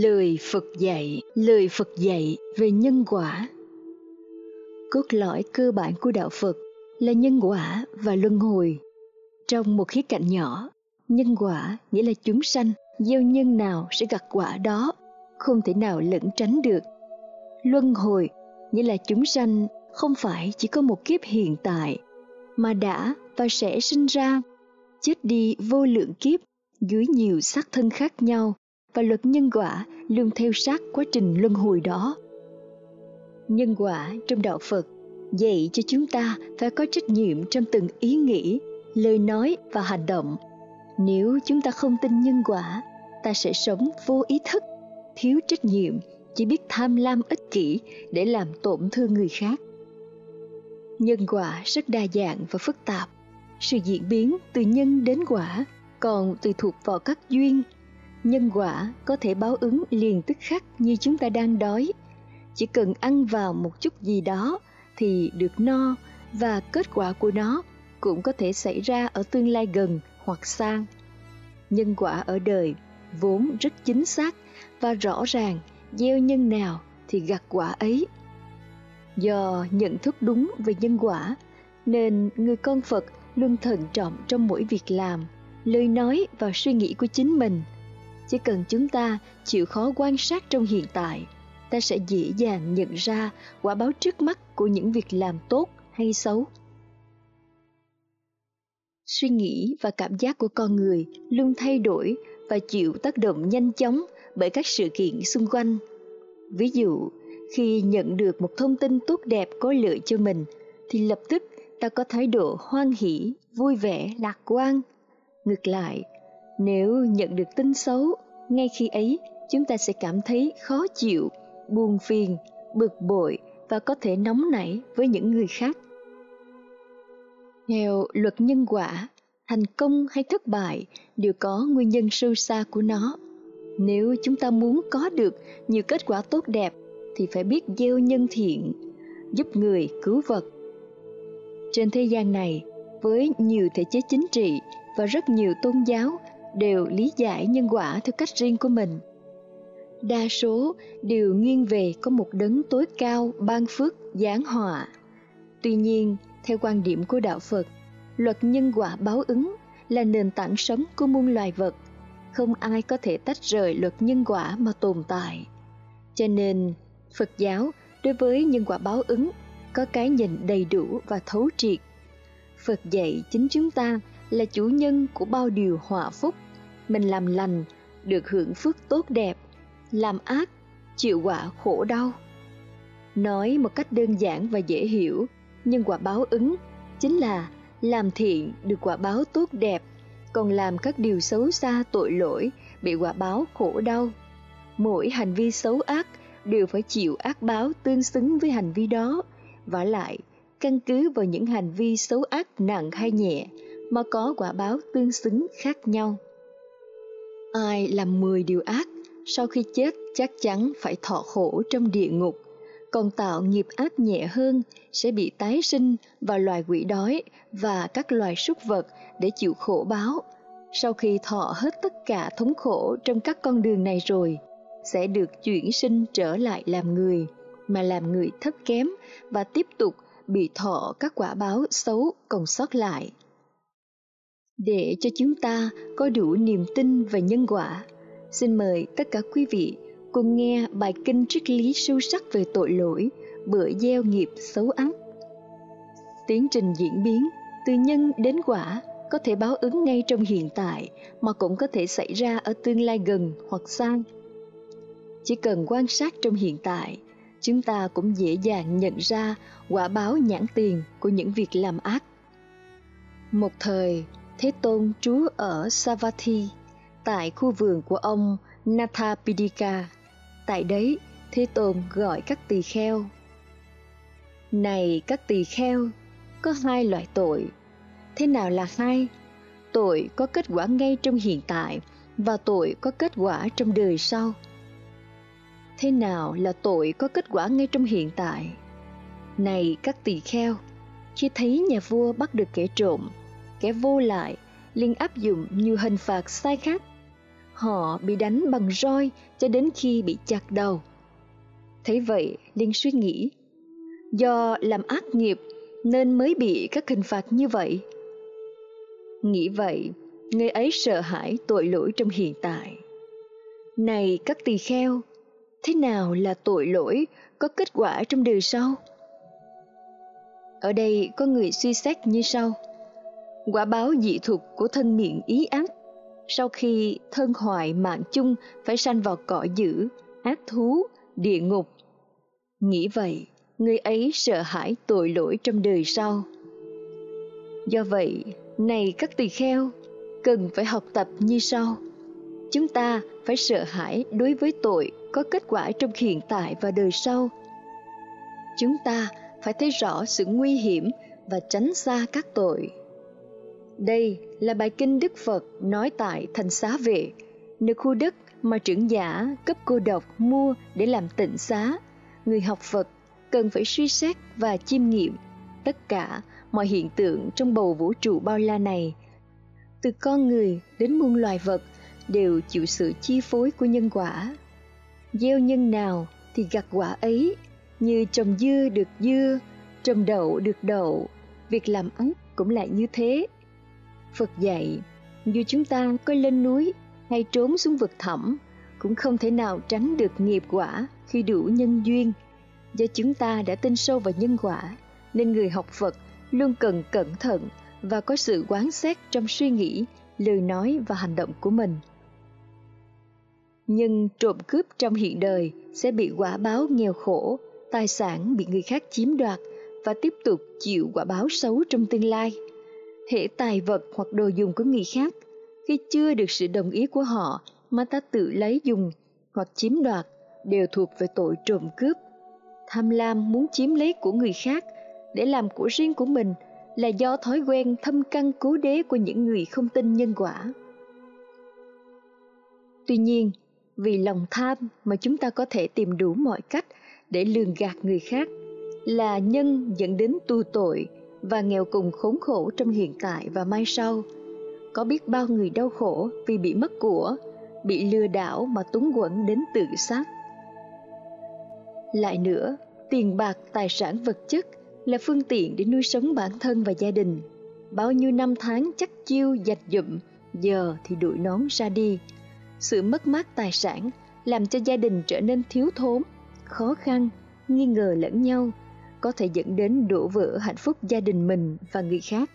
Lời Phật dạy về nhân quả. Cốt lõi cơ bản của đạo Phật là nhân quả và luân hồi. Trong một khía cạnh nhỏ, nhân quả nghĩa là chúng sanh gieo nhân nào sẽ gặt quả đó, không thể nào lẩn tránh được. Luân hồi nghĩa là chúng sanh không phải chỉ có một kiếp hiện tại, mà đã và sẽ sinh ra, chết đi vô lượng kiếp dưới nhiều xác thân khác nhau, và luật nhân quả luôn theo sát quá trình luân hồi đó. Nhân quả trong đạo Phật dạy cho chúng ta phải có trách nhiệm trong từng ý nghĩ, lời nói và hành động. Nếu chúng ta không tin nhân quả, ta sẽ sống vô ý thức, thiếu trách nhiệm, chỉ biết tham lam ích kỷ để làm tổn thương người khác. Nhân quả rất đa dạng và phức tạp. Sự diễn biến từ nhân đến quả còn tùy thuộc vào các duyên. Nhân quả có thể báo ứng liền tức khắc, như chúng ta đang đói, chỉ cần ăn vào một chút gì đó thì được no, và kết quả của nó cũng có thể xảy ra ở tương lai gần hoặc xa. Nhân quả ở đời vốn rất chính xác và rõ ràng, gieo nhân nào thì gặt quả ấy. Do nhận thức đúng về nhân quả nên người con Phật luôn thận trọng trong mỗi việc làm, lời nói và suy nghĩ của chính mình. Chỉ cần chúng ta chịu khó quan sát trong hiện tại, ta sẽ dễ dàng nhận ra quả báo trước mắt của những việc làm tốt hay xấu. Suy nghĩ và cảm giác của con người luôn thay đổi và chịu tác động nhanh chóng bởi các sự kiện xung quanh. Ví dụ, khi nhận được một thông tin tốt đẹp có lợi cho mình, thì lập tức ta có thái độ hoan hỷ, vui vẻ, lạc quan. Ngược lại, nếu nhận được tin xấu, ngay khi ấy chúng ta sẽ cảm thấy khó chịu, buồn phiền, bực bội và có thể nóng nảy với những người khác. Theo luật nhân quả, thành công hay thất bại đều có nguyên nhân sâu xa của nó. Nếu chúng ta muốn có được nhiều kết quả tốt đẹp thì phải biết gieo nhân thiện, giúp người cứu vật. Trên thế gian này, với nhiều thể chế chính trị và rất nhiều tôn giáo đều lý giải nhân quả theo cách riêng của mình. Đa số đều nghiêng về có một đấng tối cao ban phước giáng họa. Tuy nhiên, theo quan điểm của đạo Phật, luật nhân quả báo ứng là nền tảng sống của muôn loài vật. Không ai có thể tách rời luật nhân quả mà tồn tại. Cho nên, Phật giáo đối với nhân quả báo ứng có cái nhìn đầy đủ và thấu triệt. Phật dạy chính chúng ta là chủ nhân của bao điều họa phúc. Mình làm lành, được hưởng phước tốt đẹp, làm ác, chịu quả khổ đau. Nói một cách đơn giản và dễ hiểu, nhân quả báo ứng chính là làm thiện được quả báo tốt đẹp, còn làm các điều xấu xa tội lỗi bị quả báo khổ đau. Mỗi hành vi xấu ác đều phải chịu ác báo tương xứng với hành vi đó. Vả lại, căn cứ vào những hành vi xấu ác nặng hay nhẹ mà có quả báo tương xứng khác nhau. Ai làm 10 điều ác, sau khi chết chắc chắn phải thọ khổ trong địa ngục, còn tạo nghiệp ác nhẹ hơn sẽ bị tái sinh vào loài quỷ đói và các loài súc vật để chịu khổ báo. Sau khi thọ hết tất cả thống khổ trong các con đường này rồi, sẽ được chuyển sinh trở lại làm người, mà làm người thấp kém và tiếp tục bị thọ các quả báo xấu còn sót lại. Để cho chúng ta có đủ niềm tin về nhân quả, xin mời tất cả quý vị cùng nghe bài kinh triết lý sâu sắc về tội lỗi bởi gieo nghiệp xấu ác. Tiến trình diễn biến từ nhân đến quả có thể báo ứng ngay trong hiện tại, mà cũng có thể xảy ra ở tương lai gần hoặc xa. Chỉ cần quan sát trong hiện tại, chúng ta cũng dễ dàng nhận ra quả báo nhãn tiền của những việc làm ác. Một thời, Thế Tôn trú ở Savatthi, tại khu vườn của ông Nathapindika. Tại đấy, Thế Tôn gọi các tỳ kheo. Này các tỳ kheo, có hai loại tội. Thế nào là hai? Tội có kết quả ngay trong hiện tại và tội có kết quả trong đời sau. Thế nào là tội có kết quả ngay trong hiện tại? Này các tỳ kheo, khi thấy nhà vua bắt được kẻ trộm, kẻ vô lại, liền áp dụng nhiều hình phạt sai khác. họ bị đánh bằng roi cho đến khi bị chặt đầu. Thấy vậy, Linh suy nghĩ, do làm ác nghiệp nên mới bị các hình phạt như vậy. Nghĩ vậy, người ấy sợ hãi tội lỗi trong hiện tại. Này các tỳ kheo, thế nào là tội lỗi có kết quả trong đời sau? Ở đây có người suy xét như sau: quả báo dị thục của thân miệng ý ác, sau khi thân hoại mạng chung phải sanh vào cõi dữ, ác thú, địa ngục. Nghĩ vậy, người ấy sợ hãi tội lỗi trong đời sau. Do vậy, này các tỳ kheo, cần phải học tập như sau. Chúng ta phải sợ hãi đối với tội có kết quả trong hiện tại và đời sau. Chúng ta phải thấy rõ sự nguy hiểm và tránh xa các tội. Đây là bài kinh Đức Phật nói tại thành Xá Vệ, nơi khu đất mà trưởng giả cấp cô độc mua để làm tịnh xá. Người học Phật cần phải suy xét và chiêm nghiệm tất cả mọi hiện tượng trong bầu vũ trụ bao la này. Từ con người đến muôn loài vật đều chịu sự chi phối của nhân quả. Gieo nhân nào thì gặt quả ấy, như trồng dưa được dưa, trồng đậu được đậu, việc làm ác cũng lại như thế. Phật dạy, dù chúng ta có lên núi hay trốn xuống vực thẳm, cũng không thể nào tránh được nghiệp quả khi đủ nhân duyên. Do chúng ta đã tin sâu vào nhân quả, nên người học Phật luôn cần cẩn thận và có sự quán xét trong suy nghĩ, lời nói và hành động của mình. Nhưng trộm cướp trong hiện đời sẽ bị quả báo nghèo khổ, tài sản bị người khác chiếm đoạt và tiếp tục chịu quả báo xấu trong tương lai. Hễ tài vật hoặc đồ dùng của người khác, khi chưa được sự đồng ý của họ mà ta tự lấy dùng hoặc chiếm đoạt, đều thuộc về tội trộm cướp. Tham lam muốn chiếm lấy của người khác để làm của riêng của mình là do thói quen thâm căn cố đế của những người không tin nhân quả. Tuy nhiên, vì lòng tham mà chúng ta có thể tìm đủ mọi cách để lường gạt người khác, là nhân dẫn đến tu tội và nghèo cùng khốn khổ trong hiện tại và mai sau. Có biết bao người đau khổ vì bị mất của, bị lừa đảo mà túng quẫn đến tự sát. Lại nữa, tiền bạc, tài sản vật chất là phương tiện để nuôi sống bản thân và gia đình. Bao nhiêu năm tháng chắt chiêu dạch dụm, giờ thì đội nón ra đi. Sự mất mát tài sản làm cho gia đình trở nên thiếu thốn, khó khăn, nghi ngờ lẫn nhau, có thể dẫn đến đổ vỡ hạnh phúc gia đình mình và người khác.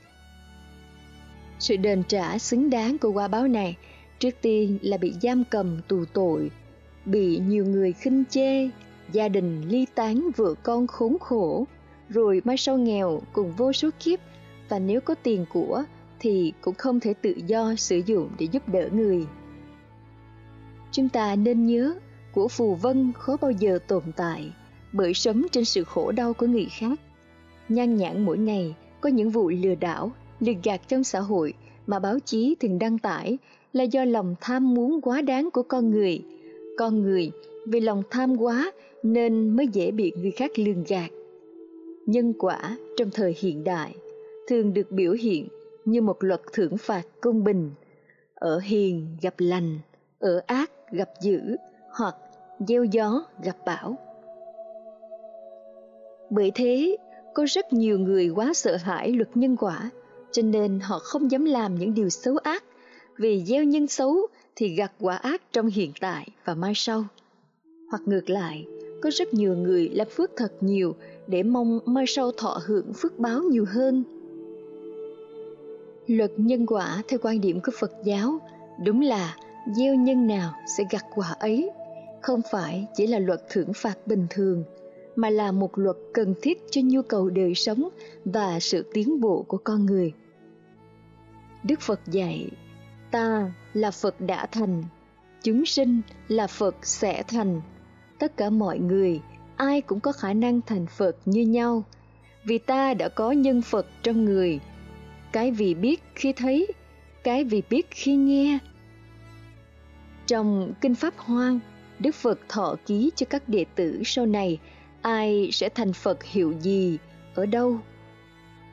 Sự đền trả xứng đáng của quả báo này trước tiên là bị giam cầm tù tội, bị nhiều người khinh chê, gia đình ly tán, vợ con khốn khổ, rồi mai sau nghèo cùng vô số kiếp, và nếu có tiền của thì cũng không thể tự do sử dụng để giúp đỡ người. Chúng ta nên nhớ, của phù vân khó bao giờ tồn tại, bởi sống trên sự khổ đau của người khác. Nhan nhản mỗi ngày có những vụ lừa đảo, lừa gạt trong xã hội mà báo chí thường đăng tải là do lòng tham muốn quá đáng của con người. Con người vì lòng tham quá nên mới dễ bị người khác lường gạt. Nhân quả trong thời hiện đại thường được biểu hiện như một luật thưởng phạt công bình. Ở hiền gặp lành, ở ác gặp dữ, hoặc gieo gió gặp bão. Bởi thế, có rất nhiều người quá sợ hãi luật nhân quả, cho nên họ không dám làm những điều xấu ác, vì gieo nhân xấu thì gặt quả ác trong hiện tại và mai sau. Hoặc ngược lại, có rất nhiều người làm phước thật nhiều để mong mai sau thọ hưởng phước báo nhiều hơn. Luật nhân quả theo quan điểm của Phật giáo đúng là gieo nhân nào sẽ gặt quả ấy, không phải chỉ là luật thưởng phạt bình thường, mà là một luật cần thiết cho nhu cầu đời sống và sự tiến bộ của con người. Đức Phật dạy, ta là Phật đã thành, chúng sinh là Phật sẽ thành. Tất cả mọi người, ai cũng có khả năng thành Phật như nhau, vì ta đã có nhân Phật trong người. Cái vì biết khi thấy, cái vì biết khi nghe. Trong Kinh Pháp Hoa, Đức Phật thọ ký cho các đệ tử sau này ai sẽ thành Phật hiệu gì, ở đâu.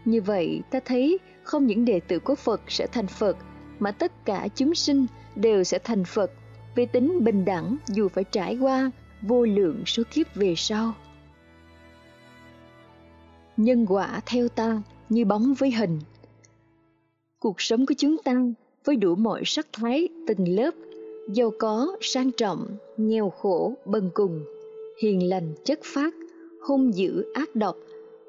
Như vậy ta thấy không những đệ tử của Phật sẽ thành Phật, mà tất cả chúng sinh đều sẽ thành Phật về tính bình đẳng dù phải trải qua vô lượng số kiếp về sau. Nhân quả theo ta như bóng với hình. Cuộc sống của chúng ta với đủ mọi sắc thái, từng lớp, giàu có, sang trọng, nghèo khổ, bần cùng, hiền lành, chất phác, hung dữ, ác độc,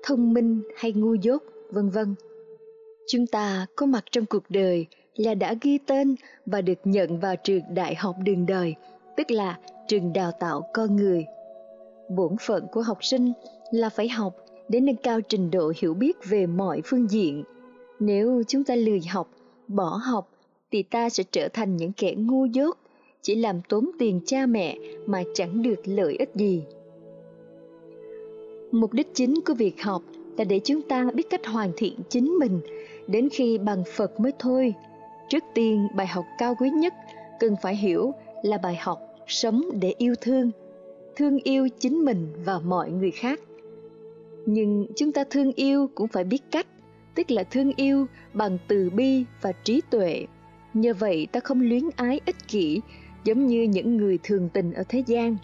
thông minh hay ngu dốt, vân vân. Chúng ta có mặt trong cuộc đời là đã ghi tên và được nhận vào trường đại học đường đời, tức là trường đào tạo con người. Bổn phận của học sinh là phải học để nâng cao trình độ hiểu biết về mọi phương diện. Nếu chúng ta lười học, bỏ học, thì ta sẽ trở thành những kẻ ngu dốt, chỉ làm tốn tiền cha mẹ mà chẳng được lợi ích gì. Mục đích chính của việc học là để chúng ta biết cách hoàn thiện chính mình, đến khi bằng Phật mới thôi. Trước tiên, bài học cao quý nhất cần phải hiểu là bài học sống để yêu thương, thương yêu chính mình và mọi người khác. Nhưng chúng ta thương yêu cũng phải biết cách, tức là thương yêu bằng từ bi và trí tuệ. Nhờ vậy ta không luyến ái ích kỷ giống như những người thường tình ở thế gian.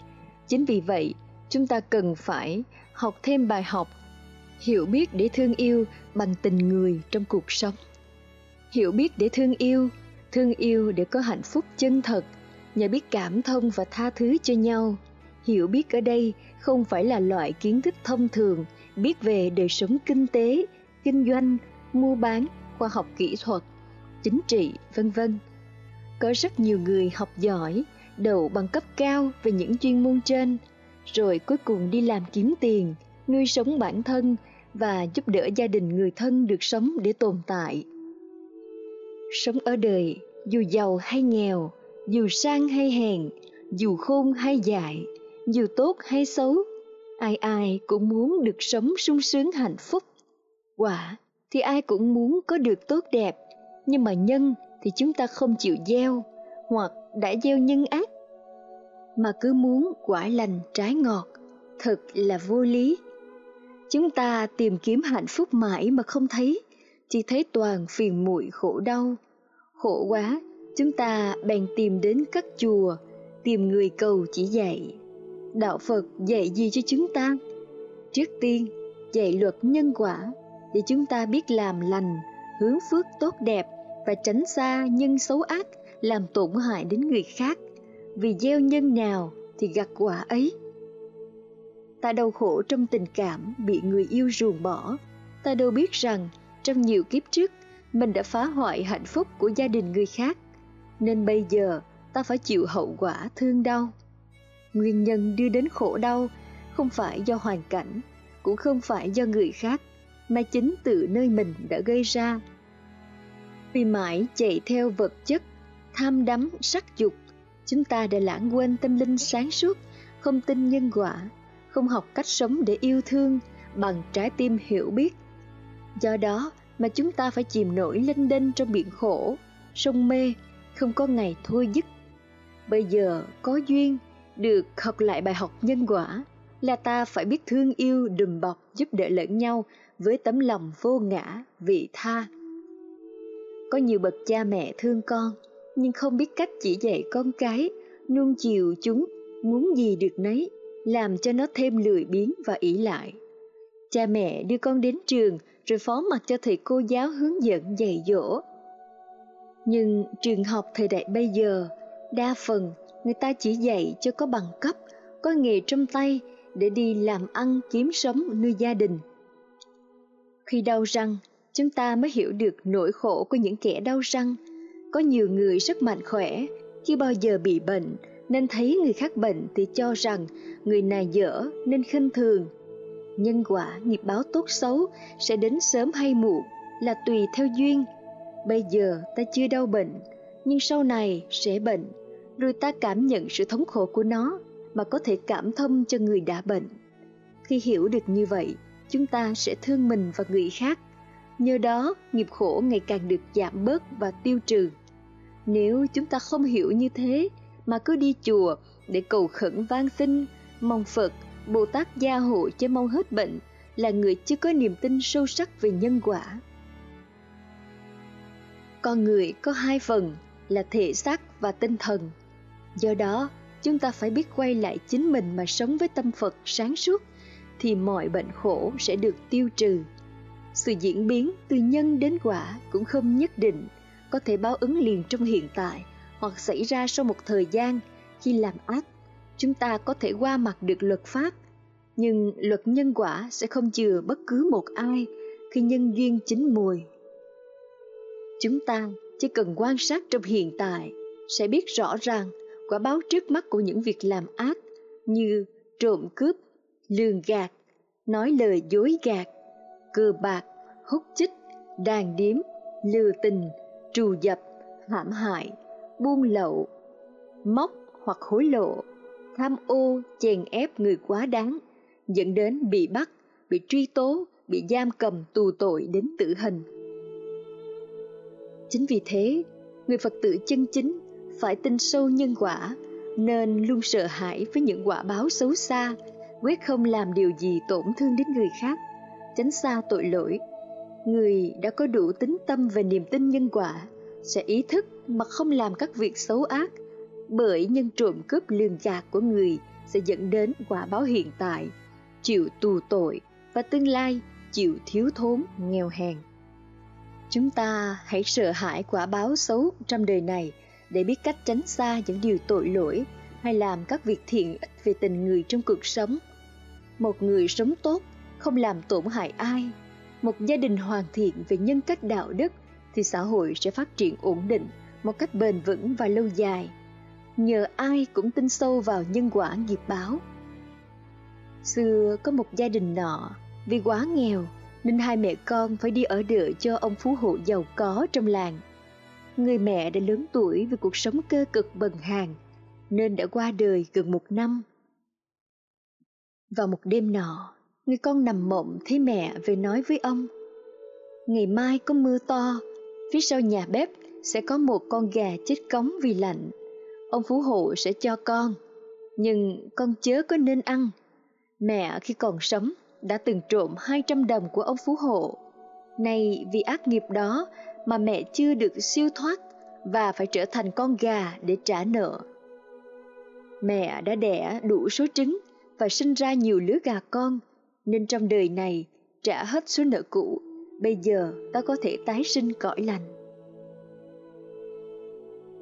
Chính vì vậy, chúng ta cần phải học thêm bài học hiểu biết để thương yêu bằng tình người trong cuộc sống. Hiểu biết để thương yêu để có hạnh phúc chân thật, nhờ biết cảm thông và tha thứ cho nhau. Hiểu biết ở đây không phải là loại kiến thức thông thường, biết về đời sống kinh tế, kinh doanh, mua bán, khoa học kỹ thuật, chính trị, vân vân. Có rất nhiều người học giỏi, đậu bằng cấp cao về những chuyên môn trên, rồi cuối cùng đi làm kiếm tiền, nuôi sống bản thân và giúp đỡ gia đình người thân được sống để tồn tại. Sống ở đời, dù giàu hay nghèo, dù sang hay hèn, dù khôn hay dại, dù tốt hay xấu, ai ai cũng muốn được sống sung sướng hạnh phúc. Quả thì ai cũng muốn có được tốt đẹp, nhưng mà nhân thì chúng ta không chịu gieo, hoặc đã gieo nhân ác, mà cứ muốn quả lành trái ngọt, thật là vô lý. Chúng ta tìm kiếm hạnh phúc mãi mà không thấy, chỉ thấy toàn phiền muội khổ đau. Khổ quá, chúng ta bèn tìm đến các chùa, tìm người cầu chỉ dạy. Đạo Phật dạy gì cho chúng ta? Trước tiên, dạy luật nhân quả, để chúng ta biết làm lành, hướng phước tốt đẹp và tránh xa nhân xấu ác làm tổn hại đến người khác. Vì gieo nhân nào thì gặt quả ấy. Ta đau khổ trong tình cảm bị người yêu ruồng bỏ. Ta đâu biết rằng trong nhiều kiếp trước mình đã phá hoại hạnh phúc của gia đình người khác, nên bây giờ ta phải chịu hậu quả thương đau. Nguyên nhân đưa đến khổ đau không phải do hoàn cảnh, cũng không phải do người khác, mà chính từ nơi mình đã gây ra. Vì mãi chạy theo vật chất, tham đắm sắc dục, chúng ta đã lãng quên tâm linh sáng suốt, không tin nhân quả, không học cách sống để yêu thương bằng trái tim hiểu biết. Do đó mà chúng ta phải chìm nổi lênh đênh trong biển khổ, sông mê, không có ngày thôi dứt. Bây giờ có duyên được học lại bài học nhân quả là ta phải biết thương yêu đùm bọc giúp đỡ lẫn nhau với tấm lòng vô ngã, vị tha. Có nhiều bậc cha mẹ thương con nhưng không biết cách chỉ dạy con cái, nuông chiều chúng, muốn gì được nấy, làm cho nó thêm lười biếng và ỷ lại. Cha mẹ đưa con đến trường rồi phó mặc cho thầy cô giáo hướng dẫn dạy dỗ. Nhưng trường học thời đại bây giờ, đa phần người ta chỉ dạy cho có bằng cấp, có nghề trong tay để đi làm ăn kiếm sống nuôi gia đình. Khi đau răng, chúng ta mới hiểu được nỗi khổ của những kẻ đau răng. Có nhiều người rất mạnh khỏe, chưa bao giờ bị bệnh, nên thấy người khác bệnh thì cho rằng người này dở nên khinh thường. Nhân quả nghiệp báo tốt xấu sẽ đến sớm hay muộn là tùy theo duyên. Bây giờ ta chưa đau bệnh, nhưng sau này sẽ bệnh, rồi ta cảm nhận sự thống khổ của nó mà có thể cảm thông cho người đã bệnh. Khi hiểu được như vậy, chúng ta sẽ thương mình và người khác. Nhờ đó, nghiệp khổ ngày càng được giảm bớt và tiêu trừ. Nếu chúng ta không hiểu như thế mà cứ đi chùa để cầu khẩn van xin, mong Phật, Bồ Tát gia hộ cho mau hết bệnh, là người chưa có niềm tin sâu sắc về nhân quả. Con người có hai phần là thể xác và tinh thần. Do đó, chúng ta phải biết quay lại chính mình mà sống với tâm Phật sáng suốt, thì mọi bệnh khổ sẽ được tiêu trừ. Sự diễn biến từ nhân đến quả cũng không nhất định, có thể báo ứng liền trong hiện tại hoặc xảy ra sau một thời gian. Khi làm ác, chúng ta có thể qua mặt được luật pháp, nhưng luật nhân quả sẽ không chừa bất cứ một ai khi nhân duyên chín mùi. Chúng ta chỉ cần quan sát trong hiện tại, sẽ biết rõ ràng quả báo trước mắt của những việc làm ác như trộm cướp, lường gạt, nói lời dối gạt, cờ bạc, hút chích, đàn điếm, lừa tình, trù dập, hãm hại, buôn lậu, móc hoặc hối lộ, tham ô, chèn ép người quá đáng, dẫn đến bị bắt, bị truy tố, bị giam cầm tù tội đến tử hình. Chính vì thế, người Phật tử chân chính phải tin sâu nhân quả, nên luôn sợ hãi với những quả báo xấu xa, quyết không làm điều gì tổn thương đến người khác, tránh xa tội lỗi. Người đã có đủ tín tâm về niềm tin nhân quả sẽ ý thức mà không làm các việc xấu ác, bởi nhân trộm cướp lường gạt của người sẽ dẫn đến quả báo hiện tại, chịu tù tội, và tương lai chịu thiếu thốn, nghèo hèn. Chúng ta hãy sợ hãi quả báo xấu trong đời này để biết cách tránh xa những điều tội lỗi hay làm các việc thiện ích về tình người trong cuộc sống. Một người sống tốt, không làm tổn hại ai, một gia đình hoàn thiện về nhân cách đạo đức, thì xã hội sẽ phát triển ổn định một cách bền vững và lâu dài. Nhờ ai cũng tin sâu vào nhân quả nghiệp báo. Xưa có một gia đình nọ, vì quá nghèo nên hai mẹ con phải đi ở đợi cho ông phú hộ giàu có trong làng. Người mẹ đã lớn tuổi vì cuộc sống cơ cực bần hàn, nên đã qua đời gần một năm. Vào một đêm nọ, người con nằm mộng thấy mẹ về nói với ông: "Ngày mai có mưa to, phía sau nhà bếp sẽ có một con gà chết cống vì lạnh. Ông phú hộ sẽ cho con, nhưng con chớ có nên ăn. Mẹ khi còn sống đã từng trộm 200 đồng của ông phú hộ. Nay vì ác nghiệp đó mà mẹ chưa được siêu thoát và phải trở thành con gà để trả nợ. Mẹ đã đẻ đủ số trứng và sinh ra nhiều lứa gà con, nên trong đời này trả hết số nợ cũ, bây giờ ta có thể tái sinh cõi lành."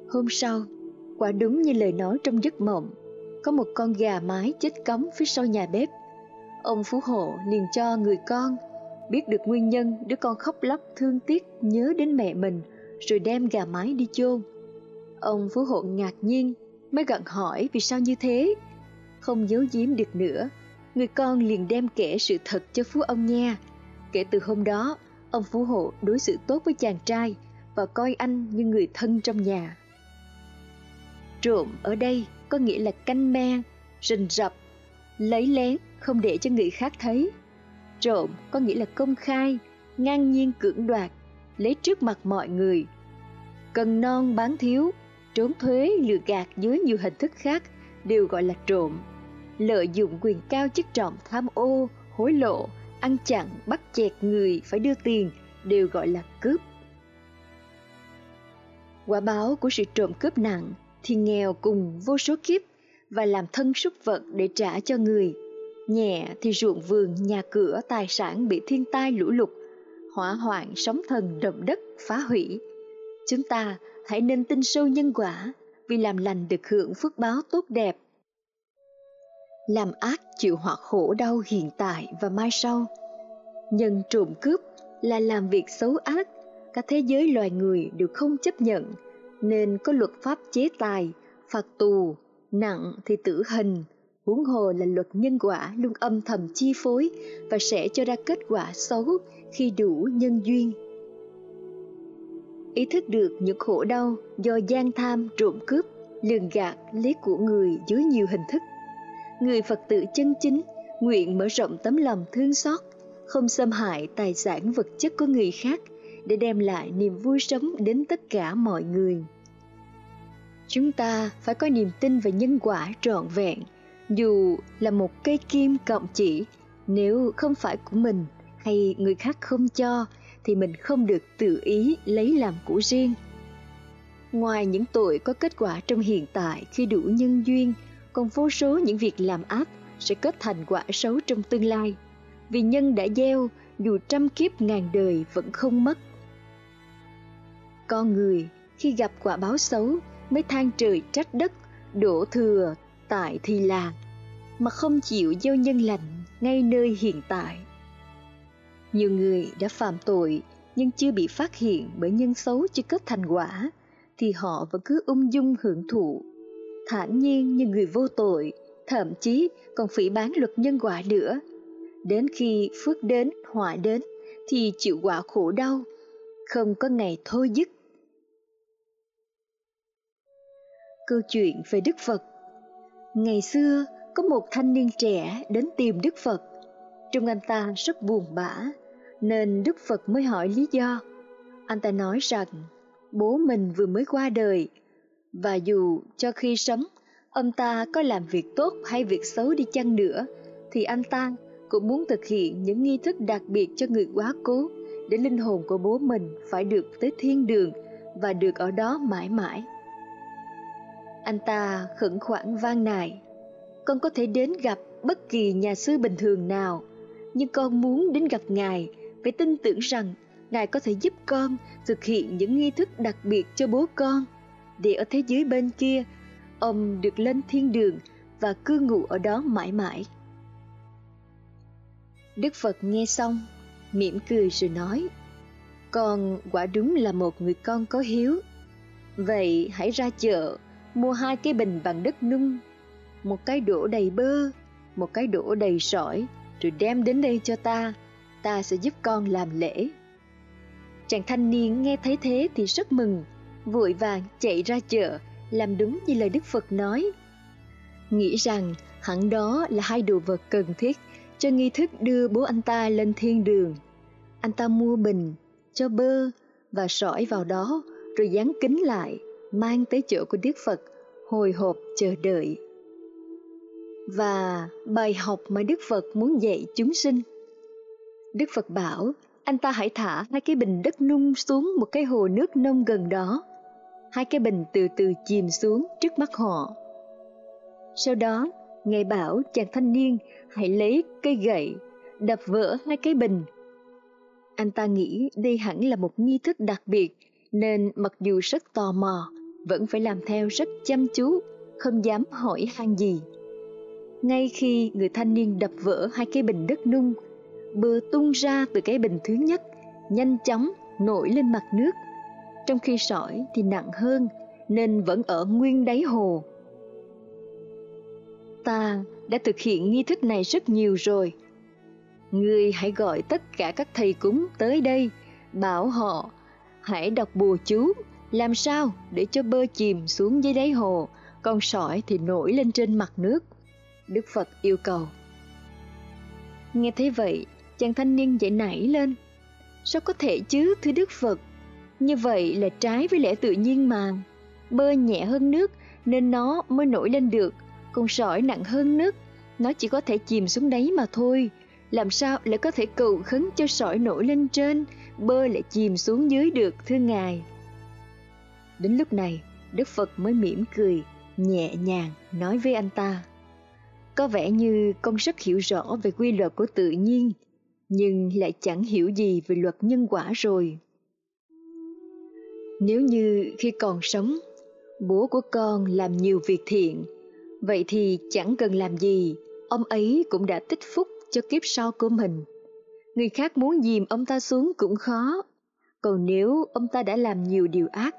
Hôm sau, quả đúng như lời nói trong giấc mộng, có một con gà mái chết cống phía sau nhà bếp. Ông phú hộ liền cho người con, biết được nguyên nhân đứa con khóc lóc thương tiếc nhớ đến mẹ mình, rồi đem gà mái đi chôn. Ông phú hộ ngạc nhiên, mới gặng hỏi vì sao như thế. Không giấu giếm được nữa, người con liền đem kể sự thật cho phú ông nghe. Kể từ hôm đó, ông phú hộ đối xử tốt với chàng trai và coi anh như người thân trong nhà. Trộm ở đây có nghĩa là canh me, rình rập, lấy lén không để cho người khác thấy. Trộm có nghĩa là công khai, ngang nhiên cưỡng đoạt, lấy trước mặt mọi người. Cần non bán thiếu, trốn thuế, lừa gạt dưới nhiều hình thức khác đều gọi là trộm. Lợi dụng quyền cao chức trọng, tham ô, hối lộ, ăn chặn, bắt chẹt người phải đưa tiền đều gọi là cướp. Quả báo của sự trộm cướp nặng thì nghèo cùng vô số kiếp và làm thân súc vật để trả cho người. Nhẹ thì ruộng vườn, nhà cửa, tài sản bị thiên tai lũ lụt, hỏa hoạn, sóng thần, động đất, phá hủy. Chúng ta hãy nên tin sâu nhân quả, vì làm lành được hưởng phước báo tốt đẹp, làm ác chịu họa khổ đau hiện tại và mai sau. Nhân trộm cướp là làm việc xấu ác, cả thế giới loài người đều không chấp nhận, nên có luật pháp chế tài, phạt tù, nặng thì tử hình, huống hồ là luật nhân quả luôn âm thầm chi phối và sẽ cho ra kết quả xấu khi đủ nhân duyên. Ý thức được những khổ đau do gian tham, trộm cướp, lường gạt, lấy của người dưới nhiều hình thức, người Phật tử chân chính nguyện mở rộng tấm lòng thương xót, không xâm hại tài sản vật chất của người khác, để đem lại niềm vui sống đến tất cả mọi người. Chúng ta phải có niềm tin về nhân quả trọn vẹn, dù là một cây kim cọng chỉ, nếu không phải của mình hay người khác không cho, thì mình không được tự ý lấy làm của riêng. Ngoài những tội có kết quả trong hiện tại khi đủ nhân duyên, còn vô số những việc làm ác sẽ kết thành quả xấu trong tương lai. Vì nhân đã gieo, dù trăm kiếp ngàn đời vẫn không mất. Con người khi gặp quả báo xấu mới than trời trách đất, đổ thừa tại thì làng, mà không chịu gieo nhân lành ngay nơi hiện tại. Nhiều người đã phạm tội nhưng chưa bị phát hiện bởi nhân xấu chưa kết thành quả, thì họ vẫn cứ ung dung hưởng thụ, thản nhiên như người vô tội, thậm chí còn phỉ báng luật nhân quả nữa. Đến khi phước đến, họa đến, thì chịu quả khổ đau, không có ngày thôi dứt. Câu chuyện về Đức Phật. Ngày xưa, có một thanh niên trẻ đến tìm Đức Phật. Trông anh ta rất buồn bã, nên Đức Phật mới hỏi lý do. Anh ta nói rằng, bố mình vừa mới qua đời, và dù cho khi sống, ông ta có làm việc tốt hay việc xấu đi chăng nữa, thì anh ta cũng muốn thực hiện những nghi thức đặc biệt cho người quá cố, để linh hồn của bố mình phải được tới thiên đường và được ở đó mãi mãi. Anh ta khẩn khoản van nài, con có thể đến gặp bất kỳ nhà sư bình thường nào, nhưng con muốn đến gặp Ngài phải tin tưởng rằng Ngài có thể giúp con thực hiện những nghi thức đặc biệt cho bố con, để ở thế giới bên kia, ông được lên thiên đường và cư ngụ ở đó mãi mãi. Đức Phật nghe xong, mỉm cười rồi nói, con quả đúng là một người con có hiếu. Vậy hãy ra chợ, mua 2 cái bình bằng đất nung, một cái đổ đầy bơ, một cái đổ đầy sỏi, rồi đem đến đây cho ta, ta sẽ giúp con làm lễ. Chàng thanh niên nghe thấy thế thì rất mừng, vội vàng chạy ra chợ, làm đúng như lời Đức Phật nói. Nghĩ rằng hẳn đó là 2 đồ vật cần thiết cho nghi thức đưa bố anh ta lên thiên đường. Anh ta mua bình, cho bơ và sỏi vào đó, rồi dán kính lại, mang tới chỗ của Đức Phật, hồi hộp chờ đợi. Và bài học mà Đức Phật muốn dạy chúng sinh. Đức Phật bảo, anh ta hãy thả 2 cái bình đất nung xuống một cái hồ nước nông gần đó. 2 cái bình từ từ chìm xuống trước mắt họ. Sau đó, Ngài bảo chàng thanh niên hãy lấy cây gậy, đập vỡ 2 cái bình. Anh ta nghĩ đây hẳn là một nghi thức đặc biệt, nên mặc dù rất tò mò, vẫn phải làm theo rất chăm chú, không dám hỏi han gì. Ngay khi người thanh niên đập vỡ 2 cái bình đất nung, bơ tung ra từ cái bình thứ nhất, nhanh chóng nổi lên mặt nước, trong khi sỏi thì nặng hơn nên vẫn ở nguyên đáy hồ. Ta đã thực hiện nghi thức này rất nhiều rồi. Ngươi hãy gọi tất cả các thầy cúng tới đây, bảo họ hãy đọc bùa chú làm sao để cho bơ chìm xuống dưới đáy hồ, còn sỏi thì nổi lên trên mặt nước, Đức Phật yêu cầu. Nghe thấy vậy, chàng thanh niên dậy nảy lên. Sao có thể chứ, thưa Đức Phật? Như vậy là trái với lẽ tự nhiên mà. Bơ nhẹ hơn nước nên nó mới nổi lên được, còn sỏi nặng hơn nước, nó chỉ có thể chìm xuống đáy mà thôi. Làm sao lại có thể cầu khấn cho sỏi nổi lên trên, bơ lại chìm xuống dưới được, thưa Ngài? Đến lúc này, Đức Phật mới mỉm cười, nhẹ nhàng nói với anh ta, có vẻ như con rất hiểu rõ về quy luật của tự nhiên, nhưng lại chẳng hiểu gì về luật nhân quả rồi. Nếu như khi còn sống, bố của con làm nhiều việc thiện, vậy thì chẳng cần làm gì, ông ấy cũng đã tích phúc cho kiếp sau của mình. Người khác muốn dìm ông ta xuống cũng khó. Còn nếu ông ta đã làm nhiều điều ác,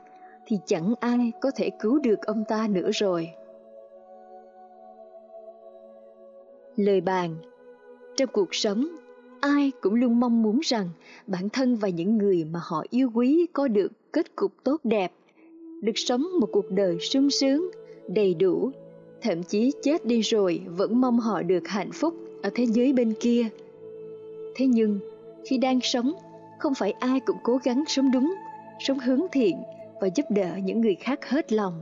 thì chẳng ai có thể cứu được ông ta nữa rồi. Lời bàn. Trong cuộc sống, ai cũng luôn mong muốn rằng bản thân và những người mà họ yêu quý có được kết cục tốt đẹp, được sống một cuộc đời sung sướng, đầy đủ, thậm chí chết đi rồi vẫn mong họ được hạnh phúc ở thế giới bên kia. Thế nhưng, khi đang sống, không phải ai cũng cố gắng sống đúng, sống hướng thiện và giúp đỡ những người khác hết lòng.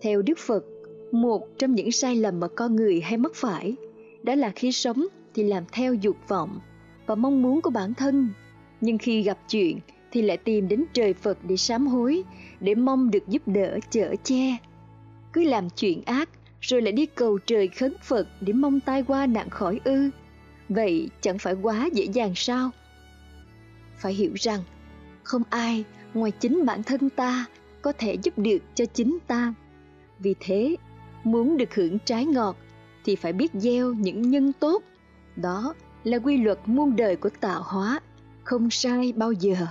Theo Đức Phật, một trong những sai lầm mà con người hay mắc phải đó là khi sống thì làm theo dục vọng và mong muốn của bản thân, nhưng khi gặp chuyện thì lại tìm đến trời Phật để sám hối, để mong được giúp đỡ chở che. Cứ làm chuyện ác, rồi lại đi cầu trời khấn Phật để mong tai qua nạn khỏi ư? Vậy chẳng phải quá dễ dàng sao? Phải hiểu rằng, không ai ngoài chính bản thân ta có thể giúp được cho chính ta. Vì thế, muốn được hưởng trái ngọt thì phải biết gieo những nhân tốt. Đó là quy luật muôn đời của tạo hóa, không sai bao giờ.